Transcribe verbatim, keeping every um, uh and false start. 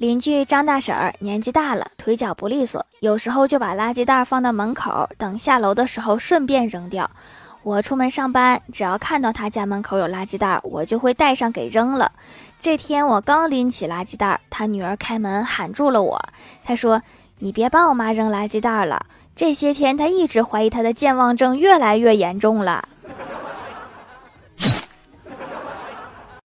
邻居张大婶儿年纪大了，腿脚不利索，有时候就把垃圾袋放到门口，等下楼的时候顺便扔掉。我出门上班，只要看到他家门口有垃圾袋，我就会带上给扔了。这天我刚拎起垃圾袋，他女儿开门喊住了我，他说：“你别帮我妈扔垃圾袋了。”这些天他一直怀疑他的健忘症越来越严重了。